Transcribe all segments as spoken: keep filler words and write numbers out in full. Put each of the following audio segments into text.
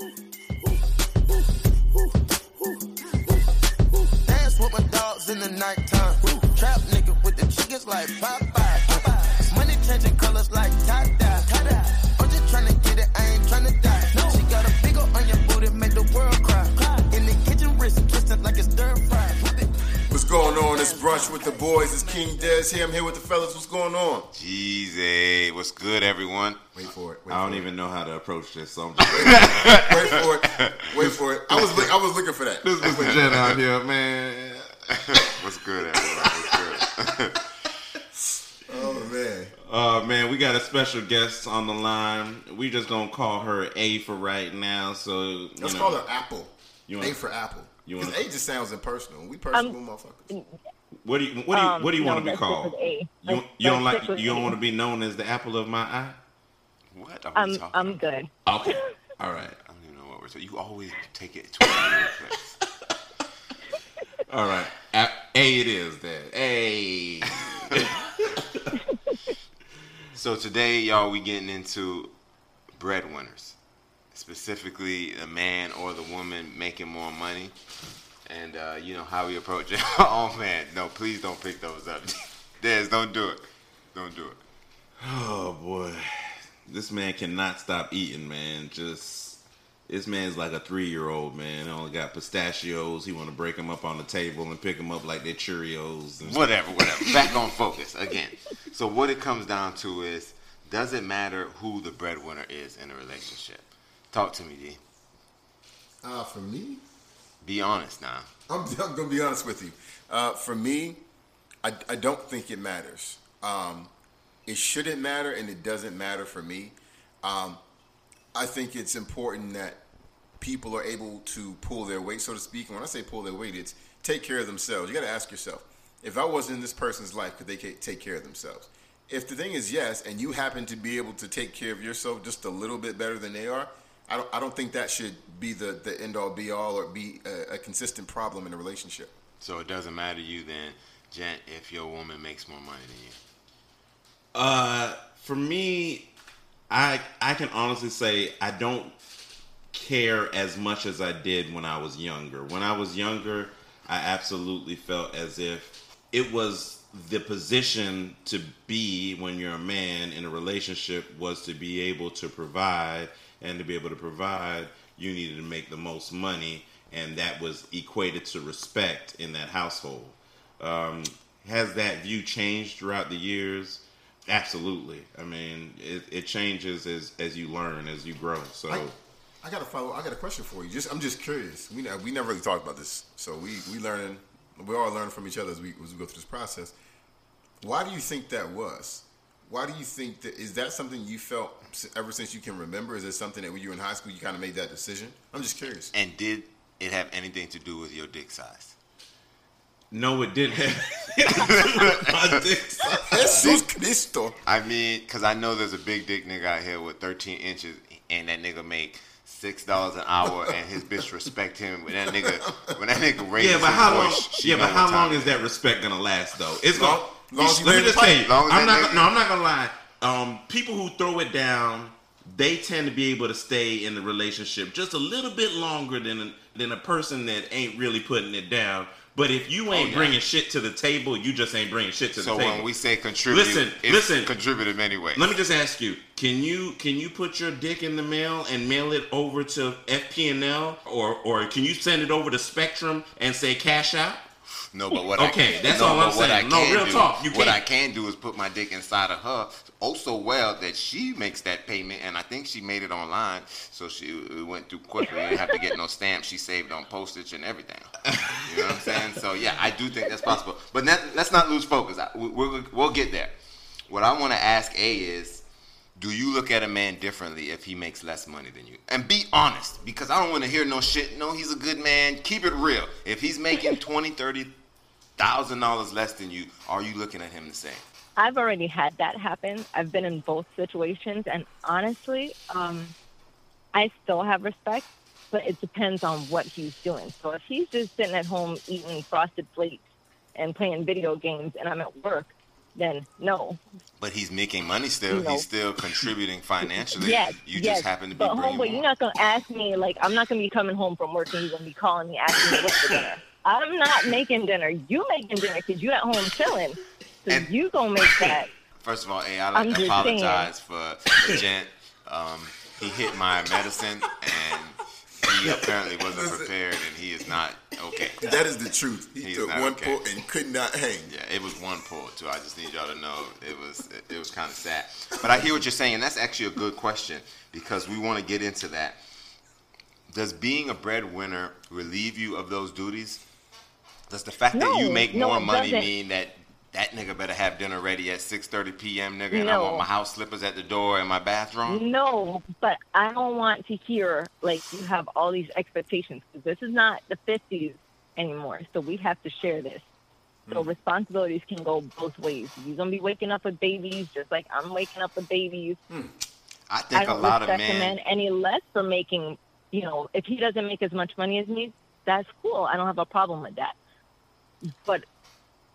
Dance with my dogs in the nighttime. Trap nigga with the chickens like Popeye. Money changing colors like tie-dye. I'm just tryna get it, I ain't tryna die. She got a big ol' on your booty, make the world cry. In the kitchen, wrist twisted like a stir fry. What's going on? It's Brunch with the Boys. It's King Dez here. I'm here with the fellas. What's going on? Jeezy. What's good, everyone? Wait for it. Wait I don't even it. know how to approach this, so I'm just waiting. Wait for it. Wait for it. I was I was looking for that. This is for Jen out here, man. What's good, everyone? What's good? Oh, man. Uh, man, we got a special guest on the line. We just going to call her A for right now. So you Let's know. call her Apple. You wanna, A for Apple. Because A just sounds impersonal. We personal um, motherfuckers. What do you what do you um, what do you no, want to be called? A. You, you don't like you don't want to be known as the apple of my eye? What are we um, talking I'm about? good. Okay. All right. I don't even know what we're saying. You always take it to a weird place. All right. A, A it is then. A. So today, y'all, we getting into breadwinners. Specifically, the man or the woman making more money, and uh, you know how we approach it. Oh man, no! Please don't pick those up. Des, don't do it. Don't do it. Oh boy, this man cannot stop eating, man. Just this man's like a three-year-old man. He only got pistachios. He want to break them up on the table and pick them up like they're Cheerios. And whatever, whatever. Back on focus again. So what it comes down to is, does it matter who the breadwinner is in a relationship? Talk to me, D. Uh, for me? Be honest now. I'm, I'm going to be honest with you. Uh, for me, I, I don't think it matters. Um, it shouldn't matter, and it doesn't matter for me. Um, I think it's important that people are able to pull their weight, so to speak. And when I say pull their weight, it's take care of themselves. You got to ask yourself, if I wasn't in this person's life, could they take care of themselves? If the thing is yes, and you happen to be able to take care of yourself just a little bit better than they are, I don't, I don't think that should be the, the end-all, be-all or be a, a consistent problem in a relationship. So it doesn't matter to you then, Jen, if your woman makes more money than you? Uh, for me, I I can honestly say I don't care as much as I did when I was younger. When I was younger, I absolutely felt as if it was the position to be when you're a man in a relationship was to be able to provide. And to be able to provide, you needed to make the most money, and that was equated to respect in that household. Um, has that view changed throughout the years? Absolutely. I mean, it, it changes as, as you learn, as you grow. So, I, I got to follow. I got a question for you. Just, I'm just curious. We we never really talked about this, so we we learning. We all learn from each other as we as we go through this process. Why do you think that was? Why do you think that, is that something you felt ever since you can remember? Is it something that when you were in high school, you kind of made that decision? I'm just curious. And did it have anything to do with your dick size? No, it didn't have my dick size. Jesus Cristo. I mean, because I know there's a big dick nigga out here with thirteen inches, and that nigga make six dollars an hour, and his bitch respect him when that nigga, when that nigga raises his voice. Yeah, but how long, yeah, but how long is that respect going to last, though? It's going to... Long as Let me just say, I'm not. Nigga. No, I'm not gonna lie. Um, people who throw it down, they tend to be able to stay in the relationship just a little bit longer than a, than a person that ain't really putting it down. But if you ain't oh, yeah. bringing shit to the table, you just ain't bringing shit to so the table. So when we say contribute, listen, it's listen, contributive anyway. Let me just ask you: Can you can you put your dick in the mail and mail it over to F P N L, or or can you send it over to Spectrum and say cash out? No, but what okay, I can, that's no, all I'm saying. No, real do, talk. You what can't. I can do is put my dick inside of her, oh so well that she makes that payment, and I think she made it online, so she went through quickly. We didn't have to get no stamp. She saved on postage and everything. You know what I'm saying? So yeah, I do think that's possible. But that, let's not lose focus. I, we, we, we'll get there. What I want to ask A is, do you look at a man differently if he makes less money than you? And be honest, because I don't want to hear no shit. No, he's a good man. Keep it real. If he's making twenty thousand dollars, thirty thousand dollars less than you, are you looking at him the same? I've already had that happen. I've been in both situations. And honestly, um, I still have respect, but it depends on what he's doing. So if he's just sitting at home eating frosted flakes and playing video games and I'm at work, then no. But he's making money still. No. He's still contributing financially. Yes, you yes. just happen to be but bringing. But homeboy, you're not gonna ask me. Like, I'm not gonna be coming home from work and you're gonna be calling me asking me what's for dinner. I'm not making dinner. You making dinner because you at home chilling. So and you gonna make that. First of all, hey, I like to apologize saying. for the gent. Um, he hit my medicine and. He apparently wasn't prepared, and he is not okay. That is the truth. He He's took one okay. pull and could not hang. Yeah, it was one pull too. I just need y'all to know it was it was kind of sad. But I hear what you're saying, and that's actually a good question because we want to get into that. Does being a breadwinner relieve you of those duties? Does the fact no, that you make no, more money doesn't. mean that that nigga better have dinner ready at six thirty p.m., nigga, and no. I want my house slippers at the door and my bathroom? No, but I don't want to hear, like, you have all these expectations. This is not the fifties anymore, so we have to share this. Mm. So responsibilities can go both ways. You're going to be waking up with babies just like I'm waking up with babies. Mm. I think I don't a lot of men... recommend any less for making, you know, if he doesn't make as much money as me, that's cool. I don't have a problem with that. But...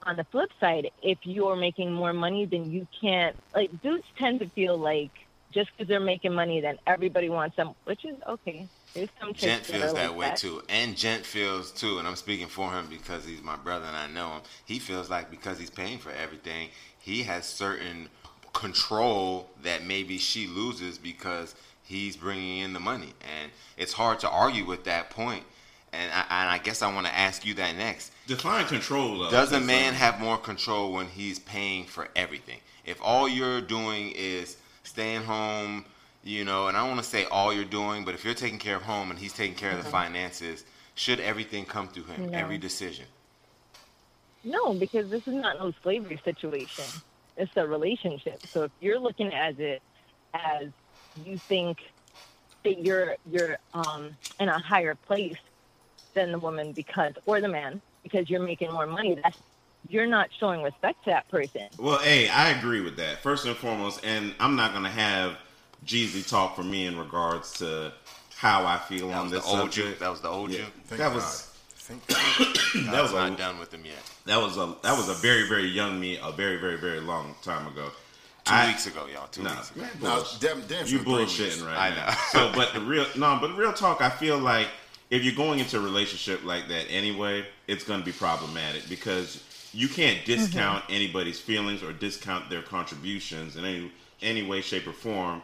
on the flip side, if you're making more money, then you can't, like, dudes tend to feel like just because they're making money, then everybody wants them, which is okay. There's some gent feels that, that way too, and gent feels too, and I'm speaking for him because he's my brother and I know him. He feels like because he's paying for everything, he has certain control that maybe she loses because he's bringing in the money, and it's hard to argue with that point. And I, and I guess I want to ask you that next. Define control. Though. Does a man have more control when he's paying for everything? If all you're doing is staying home, you know, and I want to say all you're doing, but if you're taking care of home and he's taking care mm-hmm. of the finances, should everything come through him, no. every decision? No, because this is not no slavery situation. It's a relationship. So if you're looking at it as you think that you're you're um, in a higher place than the woman because, or the man, because you're making more money, that's, you're not showing respect to that person. Well, hey, I agree with that, first and foremost, and I'm not going to have Jeezy talk for me in regards to how I feel that on this subject. That was the old you. Yeah. That was that was not done with him yet. That was a that was a very, very young me, a very, very, very long time ago. Two I, weeks ago, y'all. Two nah, weeks ago. Nah, damn, damn you bullshitting right I now. Know. So, but the real no, but real talk, I feel like if you're going into a relationship like that anyway, it's going to be problematic because you can't discount mm-hmm. anybody's feelings or discount their contributions in any any way, shape, or form,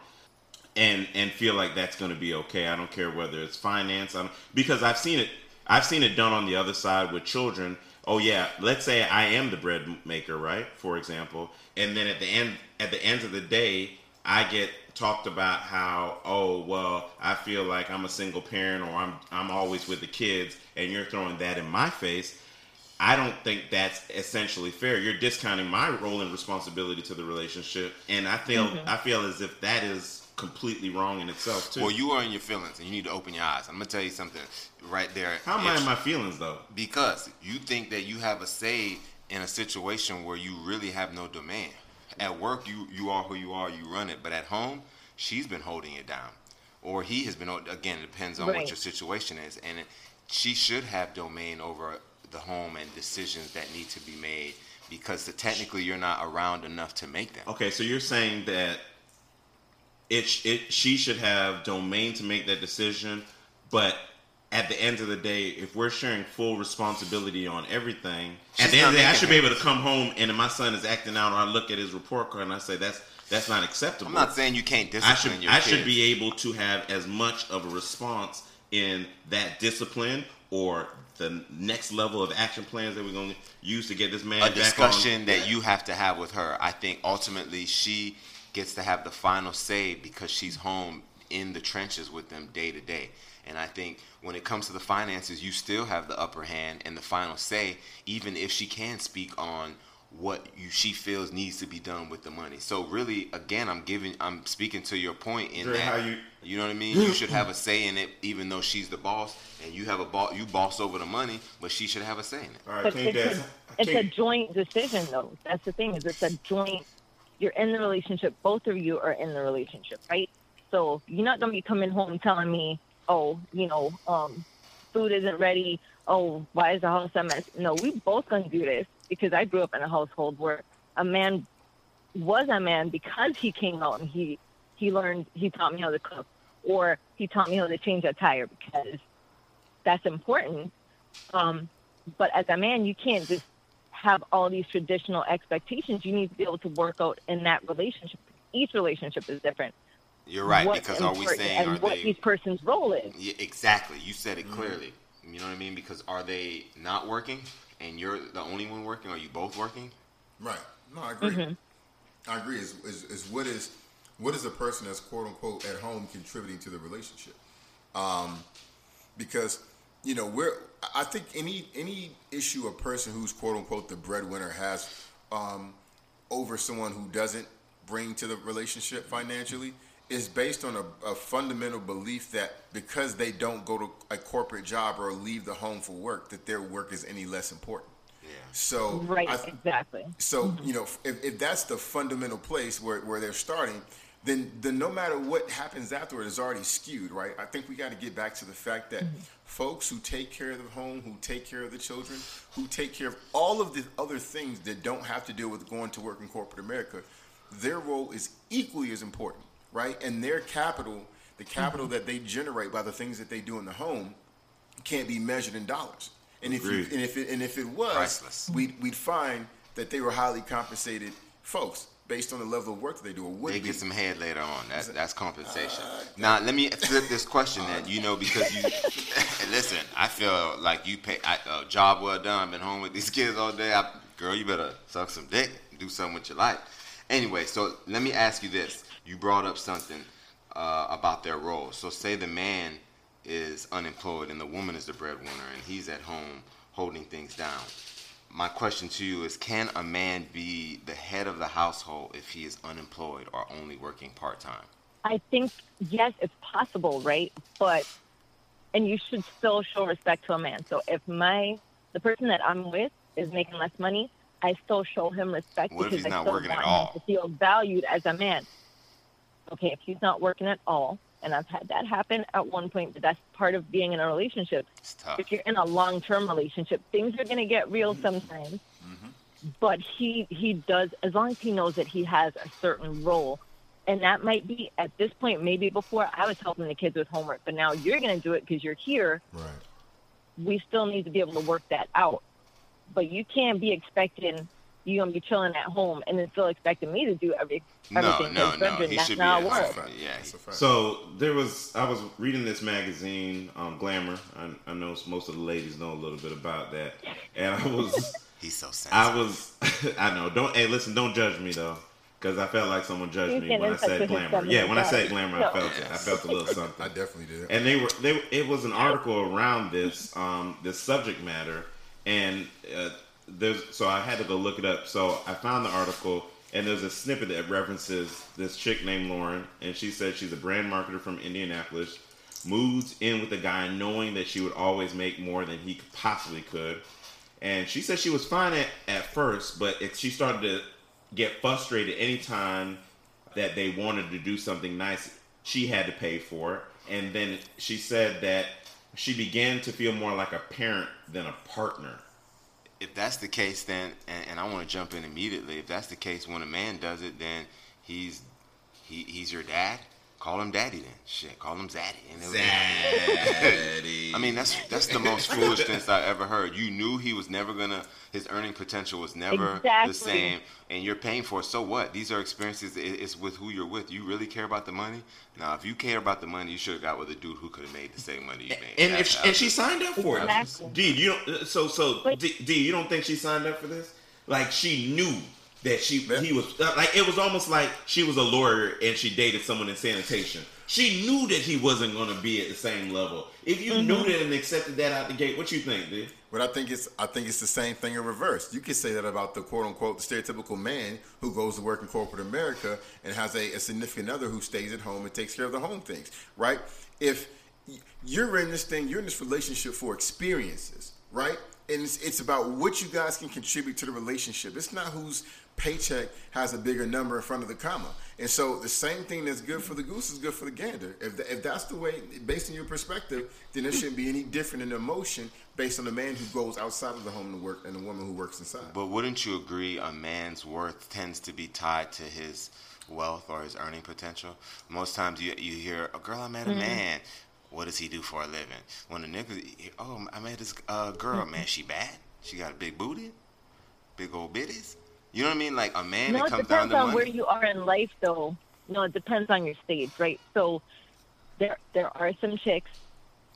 and and feel like that's going to be okay. I don't care whether it's finance, I don't, because I've seen it. I've seen it done on the other side with children. Oh yeah, let's say I am the bread maker, right? For example, and then at the end at the end of the day, I get talked about how, oh, well, I feel like I'm a single parent or I'm I'm always with the kids and you're throwing that in my face. I don't think that's essentially fair. You're discounting my role and responsibility to the relationship, and I feel mm-hmm. I feel as if that is completely wrong in itself too. Well, you are in your feelings and you need to open your eyes. I'm going to tell you something right there. How am I in my feelings though? Because you think that you have a say in a situation where you really have no domain. At work, you, you are who you are. You run it. But at home, she's been holding it down. Or he has been, again, it depends on right. what your situation is. And it, she should have domain over the home and decisions that need to be made because the, technically you're not around enough to make them. Okay, so you're saying that it, it she should have domain to make that decision, but at the end of the day, if we're sharing full responsibility on everything, she's at the end of the day, I should be able to come home and if my son is acting out, or I look at his report card and I say that's that's not acceptable. I'm not saying you can't discipline I should, your I kids. should be able to have as much of a response in that discipline or the next level of action plans that we're going to use to get this man a back discussion on. That you have to have with her. I think ultimately she gets to have the final say because she's home in the trenches with them day to day. And I think when it comes to the finances, you still have the upper hand and the final say, even if she can speak on what you, she feels needs to be done with the money. So really, again, I'm giving, I'm speaking to your point in Dre, that, how you, you know what I mean? You should have a say in it, even though she's the boss and you have a boss, you boss over the money, but she should have a say in it. All right, King Dad, it's a joint decision though. That's the thing is it's a joint, you're in the relationship. Both of you are in the relationship, right? So you're not going to be coming home telling me, oh, you know, um, food isn't ready. Oh, why is the house a mess? No, we both gonna do this because I grew up in a household where a man was a man because he came out and he, he learned, he taught me how to cook, or he taught me how to change a tire, because that's important. Um, but as a man, you can't just have all these traditional expectations. You need to be able to work out in that relationship. Each relationship is different. You're right, what's because are we saying and are what they, each person's role is? Yeah, exactly. You said it clearly. Mm-hmm. You know what I mean? Because are they not working and you're the only one working? Are you both working? Right. No, I agree. Mm-hmm. I agree. Is is is what is what is the person that's quote unquote at home contributing to the relationship? Um, because you know we're. I think any any issue a person who's quote unquote the breadwinner has um, over someone who doesn't bring to the relationship financially is based on a, a fundamental belief that because they don't go to a corporate job or leave the home for work, that their work is any less important. Yeah. So right, I, exactly. So mm-hmm. you know, if, if that's the fundamental place where, where they're starting, then then no matter what happens afterward is already skewed, right? I think we got to get back to the fact that mm-hmm. folks who take care of the home, who take care of the children, who take care of all of the other things that don't have to deal with going to work in corporate America, their role is equally as important, right? And their capital, the capital mm-hmm. that they generate by the things that they do in the home, can't be measured in dollars. And if you, and if it, and if it was, priceless. we'd we'd find that they were highly compensated folks based on the level of work that they do. Or would they be. Get some head later on. That's that's compensation. Uh, now let me flip this question. Then you know because you listen. I feel like you pay I, uh, job well done. I've been home with these kids all day. I, girl, you better suck some dick. Do something with your life. Anyway, so let me ask you this. You brought up something uh, about their role. So say the man is unemployed and the woman is the breadwinner and he's at home holding things down. My question to you is, can a man be the head of the household if he is unemployed or only working part-time? I think, yes, it's possible, right? But, and you should still show respect to a man. So if my, the person that I'm with is making less money, I still show him respect what because if he's I not still working want at all? Him to feel valued as a man. Okay, if he's not working at all, and I've had that happen at one point, but that's part of being in a relationship. It's tough. If you're in a long-term relationship, things are going to get real mm-hmm. sometimes. Mm-hmm. But he, he does, as long as he knows that he has a certain role, and that might be, at this point, maybe before I was helping the kids with homework, but now you're going to do it because you're here. Right. We still need to be able to work that out. But you can't be expecting you're going to be chilling at home and then still expecting me to do every, everything. No, no, no. He should be at home. Yeah. So there was, I was reading this magazine, um, Glamour. I, I know most of the ladies know a little bit about that. And I was. He's so sensitive. I was. I know. Don't. Hey, listen, don't judge me, though. Because I felt like someone judged me when I said Glamour. Yeah, when I said Glamour, I felt it. I felt a little something. I definitely did. And they were, they, it was an article around this, um, this subject matter. And, uh, There's, so I had to go look it up. So I found the article, and there's a snippet that references this chick named Lauren, and she said she's a brand marketer from Indianapolis, moved in with a guy knowing that she would always make more than he could possibly could. And she said she was fine at, at first, but it, she started to get frustrated anytime that they wanted to do something nice, she had to pay for it. And then she said that she began to feel more like a parent than a partner. If that's the case, then, and, and I want to jump in immediately. If that's the case, when a man does it, then he's he, he's your dad. Call him daddy then. Shit, call him Zaddy. And Zaddy. I mean, that's that's the most foolishness I ever heard. You knew he was never gonna. His earning potential was never exactly. the same, and you're paying for it. So what? These are experiences. It, it's with who you're with. You really care about the money? Now, if you care about the money, you should have got with a dude who could have made the same money you made. And if she, and she signed up for exactly. it. D, you don't, so so but, D, D, you don't think she signed up for this? Like she knew that she he was like it was almost like she was a lawyer and she dated someone in sanitation. She knew that he wasn't going to be at the same level. If you mm-hmm. knew that and accepted that out the gate, what you think, dude? But I think it's I think it's the same thing in reverse. You could say that about the quote unquote stereotypical man who goes to work in corporate America and has a, a significant other who stays at home and takes care of the home things, right? If you're in this thing, you're in this relationship for experiences, right? and it's, it's about what you guys can contribute to the relationship. It's not whose paycheck has a bigger number in front of the comma. And so the same thing that's good for the goose is good for the gander. If the, if that's the way, based on your perspective, then there shouldn't be any different in emotion based on the man who goes outside of the home to work and the woman who works inside. But wouldn't you agree a man's worth tends to be tied to his wealth or his earning potential? Most times you you hear, oh, girl, I met a mm-hmm. man. What does he do for a living? When a nigga, oh, I met this uh, girl, man, she bad. She got a big booty, big old bitties. You know what I mean? Like a man no, that comes down to money. No, it depends on where you are in life, though. No, it depends on your stage, right? So there there are some chicks,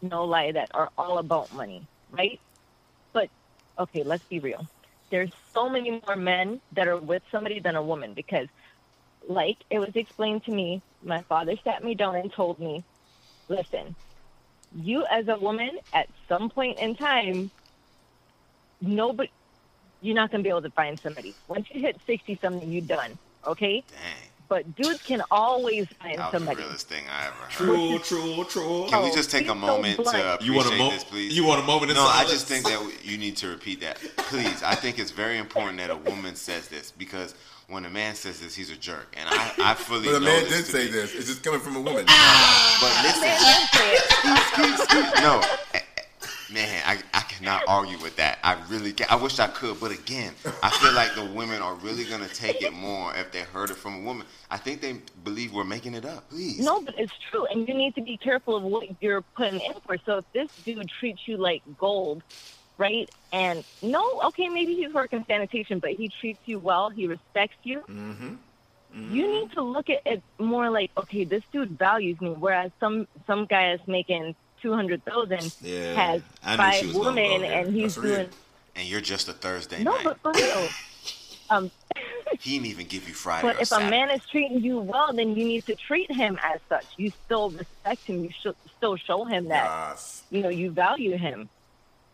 no lie, that are all about money, right? But, okay, let's be real. There's so many more men that are with somebody than a woman because, like it was explained to me, my father sat me down and told me, listen, you as a woman, at some point in time, nobody, you're not going to be able to find somebody. Once you hit sixty-something, you're done, okay? Dang. But dudes can always find that was somebody. That's the realest thing I ever heard. True, true, true. Can we just take a moment so to appreciate you want a mo- this, please? You want a moment in no, silence? No, I just think that you need to repeat that. Please, I think it's very important that a woman says this because when a man says this, he's a jerk. And I, I fully know But a man did say be. this. It's just coming from a woman. Ah! But listen. Man, excuse, excuse, excuse. No. Man, I, I cannot argue with that. I really can't. I wish I could, but again, I feel like the women are really gonna take it more if they heard it from a woman. I think they believe we're making it up. Please. No, but it's true, and you need to be careful of what you're putting in for. So if this dude treats you like gold, right? And no, okay, maybe he's working sanitation, but he treats you well. He respects you. Mm-hmm. Mm-hmm. You need to look at it more like, okay, this dude values me, whereas some some guy is making two hundred thousand yeah. has five women, and he's That's doing. Real. And you're just a Thursday no, night. No, but for real, um, he didn't even give you Friday. But or if Saturday. A man is treating you well, then you need to treat him as such. You still respect him. You should still show him that yes. you know you value him,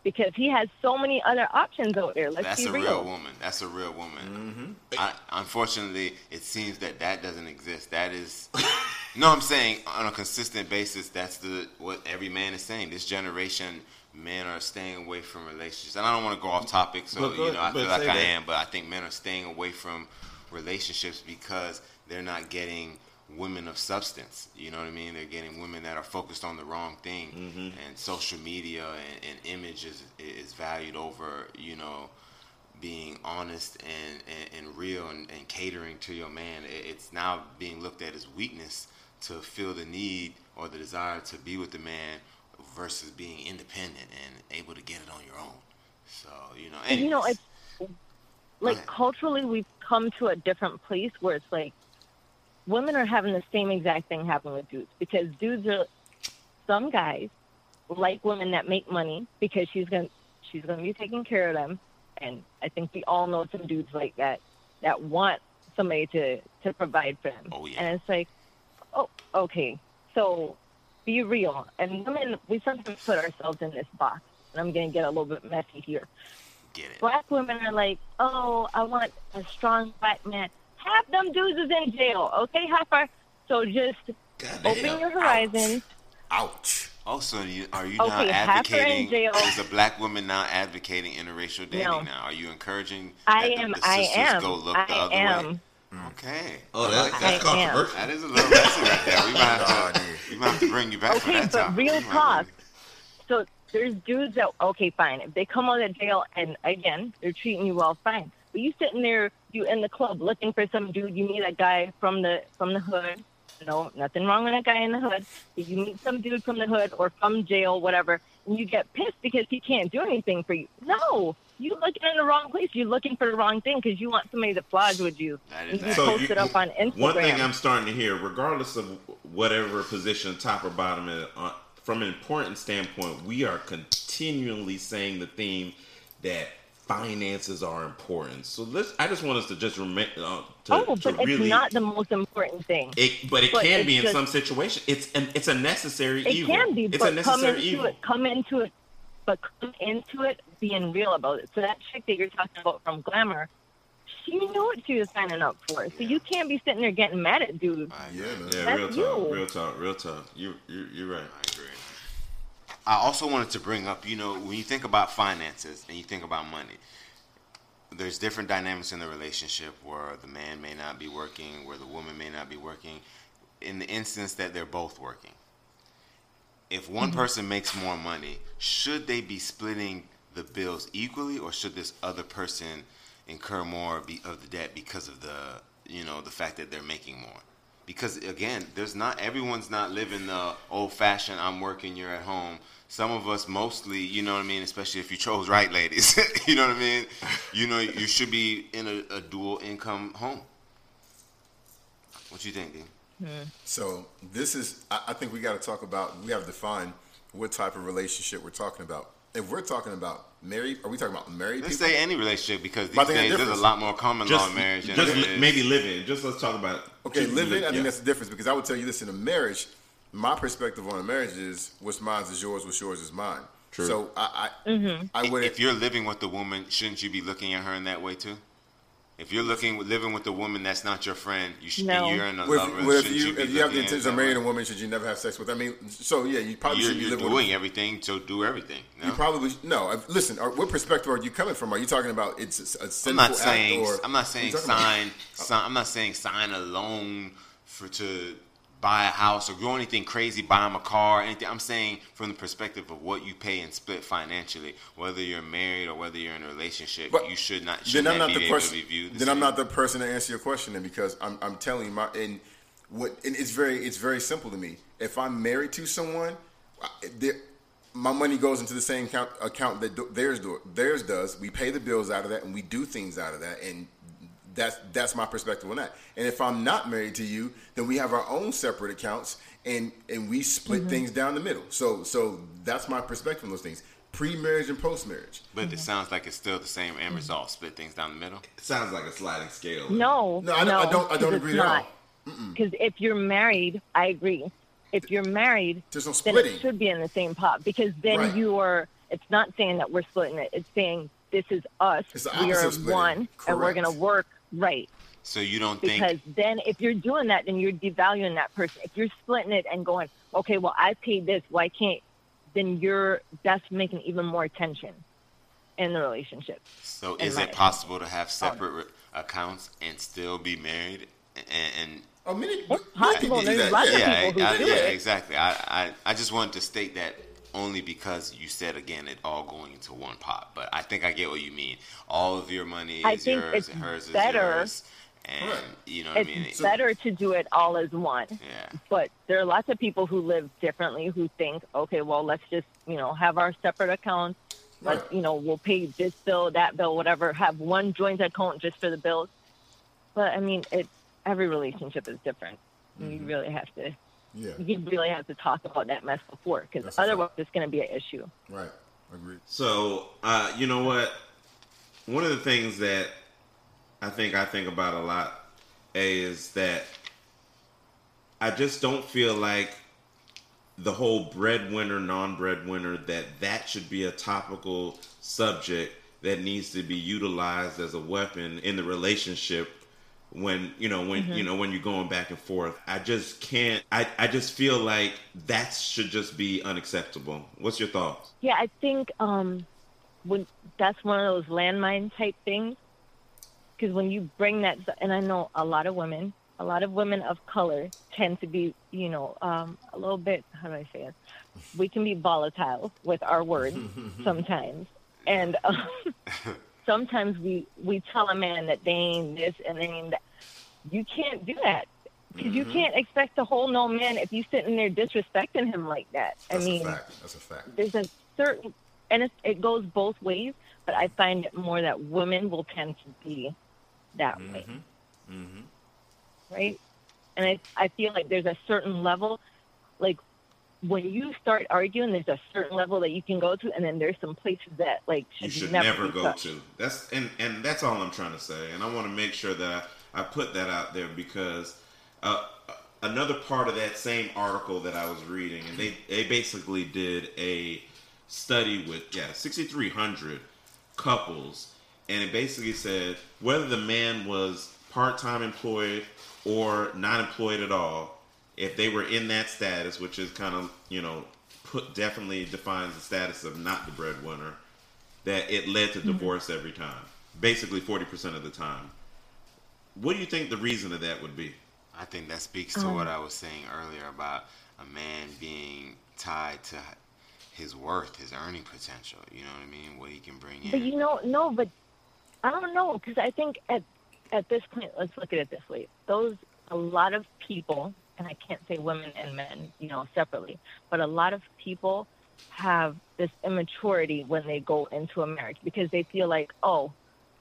because he has so many other options out there. Let's That's be real. That's a real woman. That's a real woman. Mm-hmm. I, unfortunately, it seems that that doesn't exist. That is. No, I'm saying on a consistent basis, that's the what every man is saying. This generation, men are staying away from relationships. And I don't want to go off topic, so but, you know, I feel like I that. am, but I think men are staying away from relationships because they're not getting women of substance. You know what I mean? They're getting women that are focused on the wrong thing. Mm-hmm. And social media and, and image is, is valued over, you know, being honest and, and, and real and, and catering to your man. It's now being looked at as weakness to feel the need or the desire to be with the man versus being independent and able to get it on your own. So, you know, and you know, it's like culturally we've come to a different place where it's like women are having the same exact thing happen with dudes, because dudes are, some guys like women that make money because she's going she's going to be taking care of them. And I think we all know some dudes like that, that want somebody to, to provide for them. Oh, yeah. And it's like, oh, okay. So be real. And women, we sometimes put ourselves in this box. And I'm going to get a little bit messy here. Get it. Black women are like, oh, I want a strong black man. Half them dudes is in jail. Okay, half are. So just God open damn. your horizon. Ouch. Also, you, are you okay, now advocating? Is a black woman now advocating interracial dating? No. Now, are you encouraging? I that am. The, the I am. Go look I the other am. Way? Okay. Oh, that, that's controversial. That is a little messy right there. We might have to, we might have to bring you back. Okay, that but topic. real talk. So there's dudes that okay, fine. If they come out of jail and again they're treating you well, fine. But you sitting there, you in the club looking for some dude. You meet a guy from the from the hood. No, nothing wrong with a guy in the hood. If you meet some dude from the hood or from jail, whatever, and you get pissed because he can't do anything for you. No, you're looking in the wrong place. You're looking for the wrong thing because you want somebody to flog with you. That is and you so post you, it up on Instagram. One thing I'm starting to hear, regardless of whatever position, top or bottom, uh, from an importance standpoint, we are continually saying the theme that finances are important. So let's. I just want us to just remember. Uh, oh, but to it's really, not the most important thing. It, but it but can be in just, some situations. It's an, it's a necessary it evil. It can be, it's but a come into evil. it. Come into it, but come into it being real about it. So that chick that you're talking about from Glamour, she knew what she was signing up for. So yeah. you can't be sitting there getting mad at dudes. Uh, yeah, yeah, real talk, you. real talk, real talk. You, you, you're right. I agree. I also wanted to bring up, you know, when you think about finances and you think about money, there's different dynamics in the relationship where the man may not be working, where the woman may not be working, in the instance that they're both working. If one mm-hmm. person makes more money, should they be splitting the bills equally, or should this other person incur more of the debt because of the, you know, the fact that they're making more? Because again, there's not everyone's not living the old-fashioned I'm working, you're at home. Some of us mostly, you know what I mean, especially if you chose right, ladies. You know what I mean? You know, you should be in a, a dual income home. What you think, D? Yeah. So this is, I, I think we got to talk about, we have to define what type of relationship we're talking about. If we're talking about married, are we talking about married let's people? Let's say any relationship, because these days there's a lot more common just, law in marriage. Just than li- maybe living. Just let's talk about. Okay, living, li- I yeah. think that's the difference, because I would tell you this, in a marriage, my perspective on a marriage is what's mine is yours, what's yours is mine. True. So I, I, mm-hmm. I would. If you're living with the woman, shouldn't you be looking at her in that way too? If you're looking living with a woman that's not your friend, you should no. you're in a well, love. Well, if you, you, if you have the intention of marrying a woman, should you never have sex with? I mean, so yeah, you probably should be living. You're doing everything, so do everything. No? You probably no. Listen, are, what perspective are you coming from? Are you talking about it's a sinful act? Or I'm not saying sign, sign. I'm not saying sign a loan for to buy a house or do anything crazy, buy them a car, anything. I'm saying from the perspective of what you pay and split financially, whether you're married or whether you're in a relationship, but you should not. Then I'm not the person. The then same? I'm not the person to answer your question, then, because I'm I'm telling you my and what and it's very it's very simple to me. If I'm married to someone, my money goes into the same account, account that theirs do, theirs does. We pay the bills out of that, and we do things out of that, and. That's that's my perspective on that. And if I'm not married to you, then we have our own separate accounts, and, and we split mm-hmm. things down the middle. So so that's my perspective on those things, pre-marriage and post-marriage. But mm-hmm. it sounds like it's still the same end result, split things down the middle. It sounds like a sliding scale. No, no, I, no, I don't I don't agree at all. Because if you're married, I agree. If you're married, there's no splitting. Then it should be in the same pot, because then right. you are. It's not saying that we're splitting it. It's saying this is us. We are one, correct. And we're going to work. Right. So you don't because think... Because then if you're doing that, then you're devaluing that person. If you're splitting it and going, okay, well, I paid this, why can't... Then you're... That's making even more tension in the relationship. So is it possible to have separate oh. accounts and still be married? And, and oh, many, it's possible. There's that, lots yeah, of people I, who I, do yeah, it. Yeah, exactly. I, I, I just wanted to state that only because you said, again, it all going into one pot. But I think I get what you mean. All of your money is yours, and hers is yours. And right. you know what I mean? It's better to do it all as one. Yeah. But there are lots of people who live differently who think, okay, well, let's just, you know, have our separate accounts. Right. Let's, you know, we'll pay this bill, that bill, whatever. Have one joint account just for the bills. But, I mean, it's, every relationship is different. Mm-hmm. You really have to. Yeah. You really have to talk about that mess before, because otherwise it's going to be an issue. Right. Agreed. So, uh, you know what? One of the things that I think I think about a lot is that I just don't feel like the whole breadwinner, non-breadwinner, that that should be a topical subject that needs to be utilized as a weapon in the relationship. When you know when mm-hmm. you know when you're going back and forth, I just can't. I, I just feel like that should just be unacceptable. What's your thoughts? Yeah, I think um, when that's one of those landmine type things, because when you bring that, and I know a lot of women, a lot of women of color tend to be, you know, um, a little bit. How do I say it? We can be volatile with our words sometimes, and. Um, Sometimes we, we tell a man that they ain't this and they ain't that. You can't do that. Because mm-hmm. you can't expect to hold no man if you sitting there disrespecting him like that. That's I mean, a fact. That's a fact. There's a certain, and it, it goes both ways, but I find it more that women will tend to be that mm-hmm. way. Mm-hmm. Right? And I, I feel like there's a certain level, like when you start arguing, there's a certain level that you can go to, and then there's some places that like should you should never, never go touched. to. That's and, and that's all I'm trying to say, and I want to make sure that I, I put that out there because uh, another part of that same article that I was reading, and they, they basically did a study with yeah sixty-three hundred couples, and it basically said whether the man was part-time employed or not employed at all. If they were in that status, which is kind of, you know, put, definitely defines the status of not the breadwinner, that it led to divorce mm-hmm. every time, basically forty percent of the time. What do you think the reason of that would be? I think that speaks to um, what I was saying earlier about a man being tied to his worth, his earning potential. You know what I mean? What he can bring in. But you know, no, but I don't know, because I think at at this point, let's look at it this way. Those a lot of people, and I can't say women and men, you know, separately, but a lot of people have this immaturity when they go into a marriage because they feel like, oh,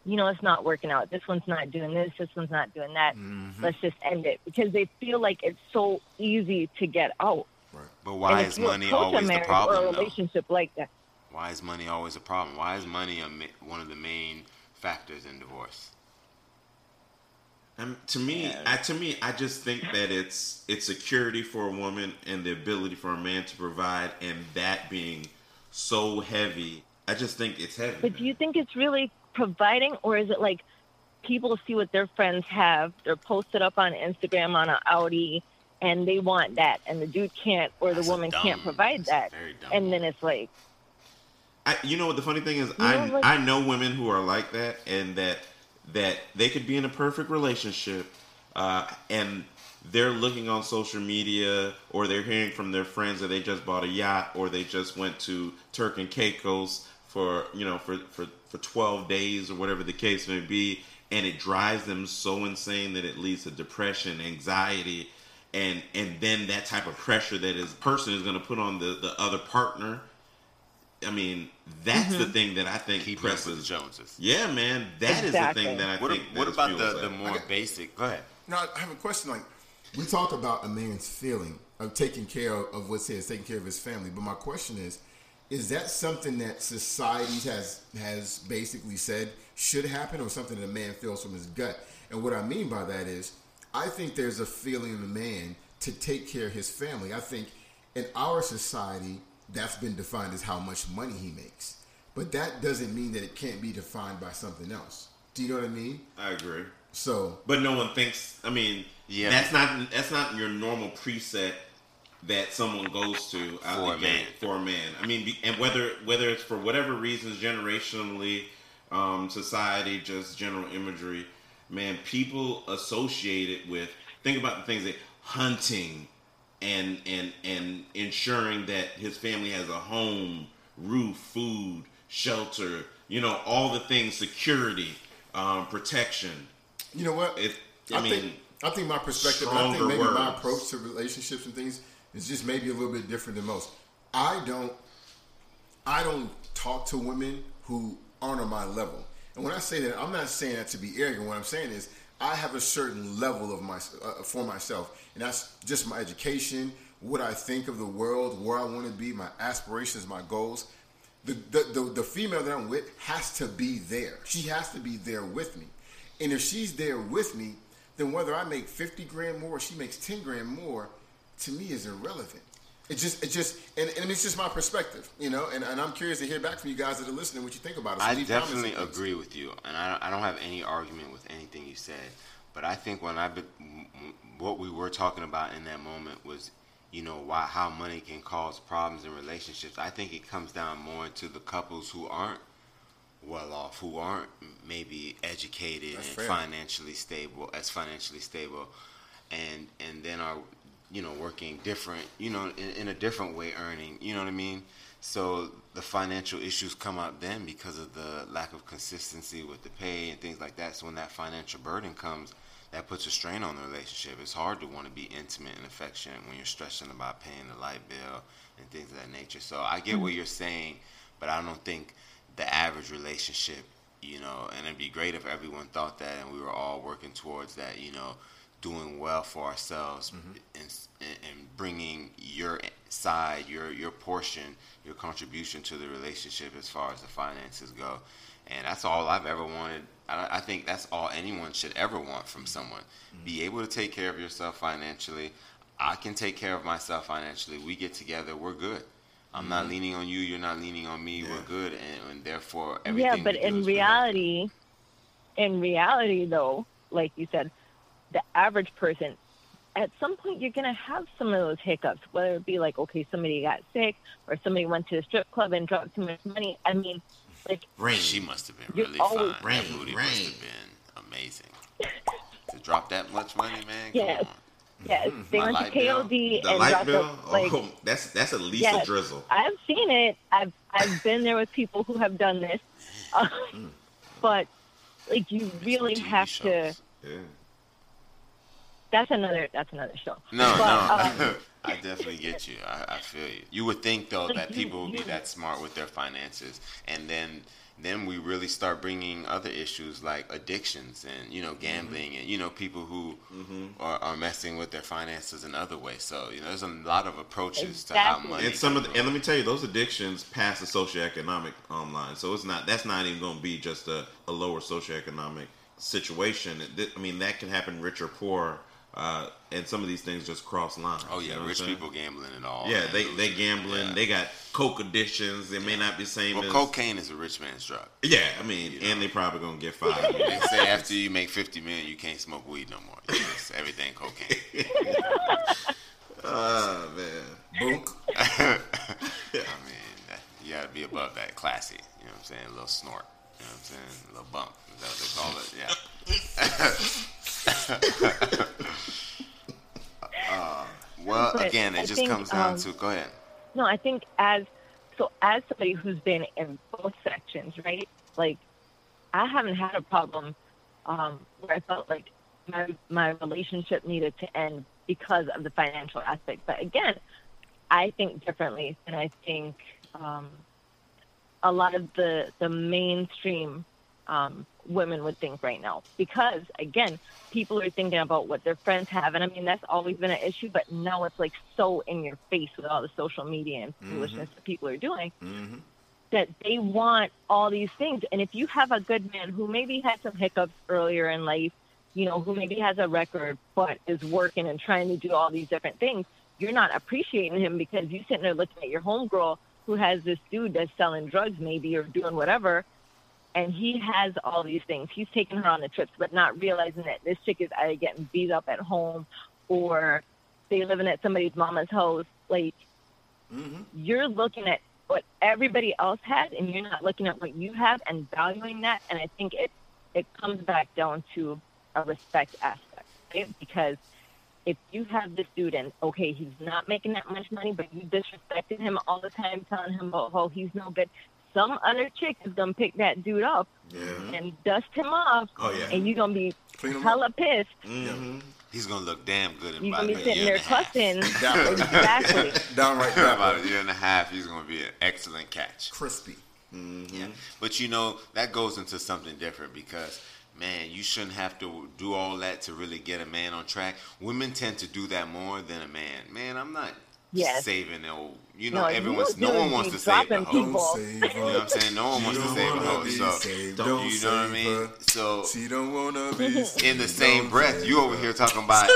you know, it's not working out. This one's not doing this. This one's not doing that. Mm-hmm. Let's just end it, because they feel like it's so easy to get out. Right. But why is money always the problem? Or a relationship though? Like that. Why is money always a problem? Why is money a, one of the main factors in divorce? Um, to me, yeah. I, to me, I just think that it's it's security for a woman and the ability for a man to provide, and that being so heavy. I just think it's heavy. But do you think it's really providing, or is it like people see what their friends have, they're posted up on Instagram on an Audi, and they want that, and the dude can't, or that's the woman dumb, can't provide that, and then it's like, I, you know what the funny thing is, I know, like, I know women who are like that, and that that they could be in a perfect relationship, uh, and they're looking on social media, or they're hearing from their friends that they just bought a yacht, or they just went to Turk and Caicos for you know for for for twelve days or whatever the case may be, and it drives them so insane that it leads to depression, anxiety, and and then that type of pressure that his person is going to put on the, the other partner. I mean, that's mm-hmm. the thing that I think he presses Joneses. Yeah, man, that exactly. is the thing that I what, think. What that about the, the more okay. basic? Go ahead. No, I have a question. Like, we talk about a man's feeling of taking care of what's his, taking care of his family, but my question is, is that something that society has has basically said should happen, or something that a man feels from his gut? And what I mean by that is, I think there's a feeling in a man to take care of his family. I think in our society, that's been defined as how much money he makes. But that doesn't mean that it can't be defined by something else. Do you know what I mean? I agree. So, but no one thinks, I mean, yeah. that's not that's not your normal preset that someone goes to for a man. man. For a man, I mean, and whether whether it's for whatever reasons, generationally, um, society, just general imagery, man, people associate it with. Think about the things that hunting, and and and ensuring that his family has a home, roof, food, shelter. You know, all the things, security, um, protection. You know what? It, I, I mean, think, I think my perspective, and I think maybe words. my approach to relationships and things. It's just maybe a little bit different than most. I don't, I don't talk to women who aren't on my level. And when I say that, I'm not saying that to be arrogant. What I'm saying is, I have a certain level of my uh, for myself, and that's just my education, what I think of the world, where I want to be, my aspirations, my goals. The the, the the female that I'm with has to be there. She has to be there with me. And if she's there with me, then whether I make fifty grand more, or she makes ten grand more, to me is irrelevant. It just, it just, and, and it's just my perspective, you know. And, and I'm curious to hear back from you guys that are listening what you think about it. So I definitely agree with you, and I don't, I don't have any argument with anything you said. But I think when I, what we were talking about in that moment was, you know, why how money can cause problems in relationships. I think it comes down more to the couples who aren't well off, who aren't maybe educated That's and fair. financially stable, as financially stable, and and then are. you know, working different, you know, in, in a different way, earning, you know what I mean? So the financial issues come up then because of the lack of consistency with the pay and things like that. So when that financial burden comes, that puts a strain on the relationship. It's hard to want to be intimate and affectionate when you're stressing about paying the light bill and things of that nature. So I get what you're saying, but I don't think the average relationship, you know, and it'd be great if everyone thought that and we were all working towards that, you know, doing well for ourselves mm-hmm. and, and bringing your side, your your portion, your contribution to the relationship as far as the finances go. And that's all I've ever wanted. I, I think that's all anyone should ever want from someone. Mm-hmm. Be able to take care of yourself financially. I can take care of myself financially. We get together, we're good. I'm mm-hmm. not leaning on you, you're not leaning on me, yeah. we're good. And, and therefore, everything Yeah, but in reality, productive. in reality though, like you said, the average person at some point you're going to have some of those hiccups, whether it be like, okay, somebody got sick or somebody went to a strip club and dropped too much money. I mean, like, Rain. She must have been really fine. Rain, that booty Rain. must have been amazing. To drop that much money, man. Yes. Yes. Mm-hmm. They My went to K O D bill. and dropped bill? A, like, oh, that's that's at least yes, a drizzle. I've seen it. I've I've been there with people who have done this. Uh, mm. But like you it's really have shows. to yeah. That's another. That's another show. No, but, no, um, I definitely get you. I, I feel you. You would think though that people would be that smart with their finances, and then then we really start bringing other issues like addictions and you know gambling mm-hmm. and you know people who mm-hmm. are, are messing with their finances in other ways. So you know, there's a lot of approaches exactly. to how money. And some of the, and let me tell you, those addictions pass the socioeconomic um, line. So it's not that's not even going to be just a, a lower socioeconomic situation. I mean, that can happen rich or poor. Uh, and some of these things just cross lines. Oh yeah, you know rich people gambling and all. Yeah, man, they they gambling. Yeah. They got coke addictions. They yeah. may not be the same. Well, as... cocaine is a rich man's drug. Yeah, I mean, you and know. they probably gonna get fired. They say after you make fifty million, you can't smoke weed no more. You know, it's everything cocaine. Oh man, boonk. I mean, you gotta be above that, classy. You know what I'm saying? A little snort. You know what I'm saying? A little bump. Is that what they call it? Yeah. uh, well, but again, it I just think, comes down um, to, go ahead. No, I think as, so as somebody who's been in both sections, right? Like, I haven't had a problem um, where I felt like my, my relationship needed to end because of the financial aspect. But again, I think differently. And I think, um, a lot of the, the mainstream um, women would think right now. Because, again, people are thinking about what their friends have. And, I mean, that's always been an issue. But now it's, like, so in your face with all the social media and foolishness mm-hmm. that people are doing mm-hmm. that they want all these things. And if you have a good man who maybe had some hiccups earlier in life, you know, who maybe has a record but is working and trying to do all these different things, you're not appreciating him because you're sitting there looking at your homegirl who has this dude that's selling drugs maybe or doing whatever, and he has all these things. He's taking her on the trips, but not realizing that this chick is either getting beat up at home or they living at somebody's mama's house. Like, mm-hmm. you're looking at what everybody else has, and you're not looking at what you have and valuing that. And I think it, it comes back down to a respect aspect, right? Because if you have this dude and, okay, he's not making that much money, but you disrespected him all the time, telling him about how he's no good, some other chick is going to pick that dude up yeah. and dust him off, oh, yeah. and you're going to be Clean hella up. pissed. Mm-hmm. He's going to look damn good in about a year and a half. You're going to be sitting there cussing. Exactly. Downright down. About a year and a half, he's going to be an excellent catch. Crispy. Mm-hmm. Yeah. But, you know, that goes into something different because... Man, you shouldn't have to do all that to really get a man on track. Women tend to do that more than a man. Man, I'm not yes. saving no. You know, no, everyone's no one wants to save the hoe. You know what I'm saying? No one wants to save a hoe. So don't you know what I mean? So she don't wanna be in the same breath, you over here talking about.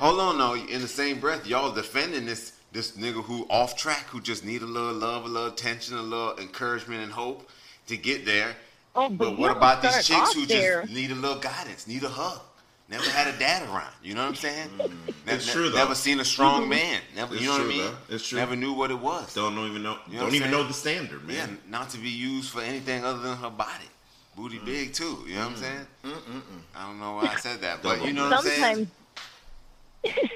Hold on, no. In the same breath, y'all defending this this nigga who off track, who just need a little love, a little attention, a little encouragement and hope to get there. Oh, but, but what about these chicks who there. just need a little guidance, need a hug? Never had a dad around. You know what I'm saying? Mm. Never, it's true, though. Never seen a strong mm-hmm. man. Never, you know true, what I mean? Though. It's true. Never knew what it was. Don't even know. You know don't even know the standard, man. Yeah, not to be used for anything other than her body. Booty mm. big too. You know mm. what I'm saying? Mm-mm-mm. I don't know why I said that, but you know what sometimes, I'm saying.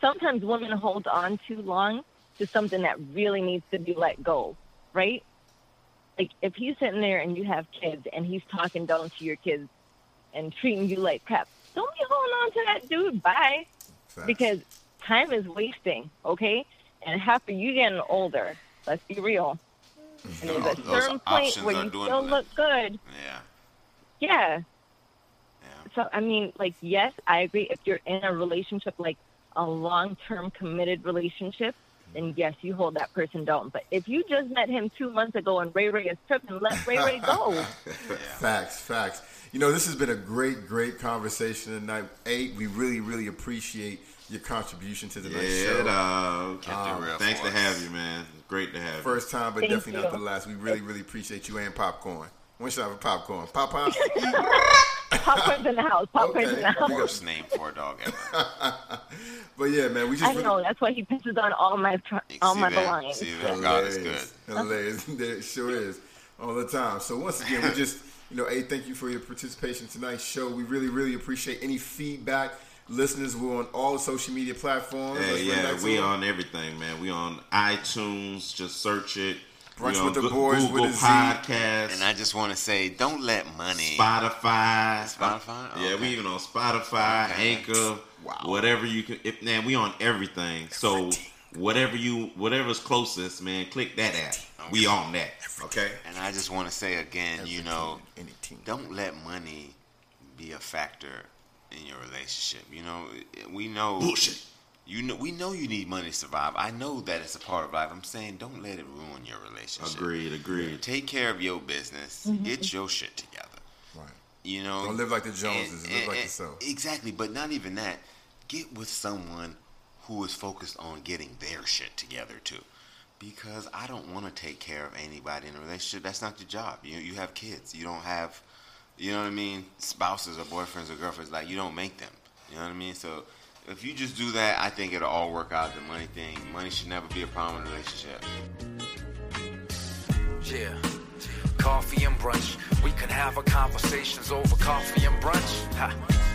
Sometimes women hold on too long to something that really needs to be let go, right? Like, if he's sitting there and you have kids and he's talking down to your kids and treating you like crap, don't be holding on to that dude. Bye. Facts. Because time is wasting, okay? And half of you getting older, let's be real. And there's a certain point where you still look good. Yeah. Yeah. Yeah. So, I mean, like, yes, I agree. If you're in a relationship, like a long-term committed relationship, and yes, you hold that person down. But if you just met him two months ago and Ray Ray is tripping, let Ray Ray go. Yeah. Facts, facts. You know, this has been a great, great conversation tonight. A, we really, really appreciate your contribution to tonight's yeah, show. Uh, um, thanks to have you, man. Great to have you. First time, but Thank definitely you. not the last. We really, really appreciate you and popcorn. When should I have a popcorn? Popcorn? Popcorn's in the house. Popcorn's okay. in the house. Worst name for a dog ever. But yeah, man, we just. I know, that's why he pisses on all my all my belongings. See that? God is good. Hilarious. It sure is, all the time. So once again, we just, you know, hey, thank you for your participation in tonight's show. We really, really appreciate any feedback. Listeners, we're on all social media platforms. Yeah, yeah, we on everything, man. We on iTunes. Just search it. Brunch with the Boys with a Z. Podcast. And I just want to say, don't let money. Spotify. Spotify? Oh, yeah, okay. We even on Spotify, okay. Anchor, wow. Whatever you can. If, man, we on everything. Everything. So whatever you, whatever's closest, man, click that app. Okay. We on that. Everything. Okay. And I just want to say again, everything, you know, anything. Don't let money be a factor in your relationship. You know, we know. Bullshit. You know, we know you need money to survive. I know that it's a part of life. I'm saying don't let it ruin your relationship. Agreed, agreed. Take care of your business. Mm-hmm. Get your shit together. Right. You know, don't live like the Joneses. And, live and, like yourself. Exactly, but not even that. Get with someone who is focused on getting their shit together too, because I don't want to take care of anybody in a relationship. That's not your job. You you have kids. You don't have, you know what I mean, spouses or boyfriends or girlfriends. Like you don't make them. You know what I mean. So. If you just do that, I think it'll all work out, the money thing. Money should never be a problem in a relationship. Yeah. Coffee and brunch. We can have our conversations over coffee and brunch. Ha.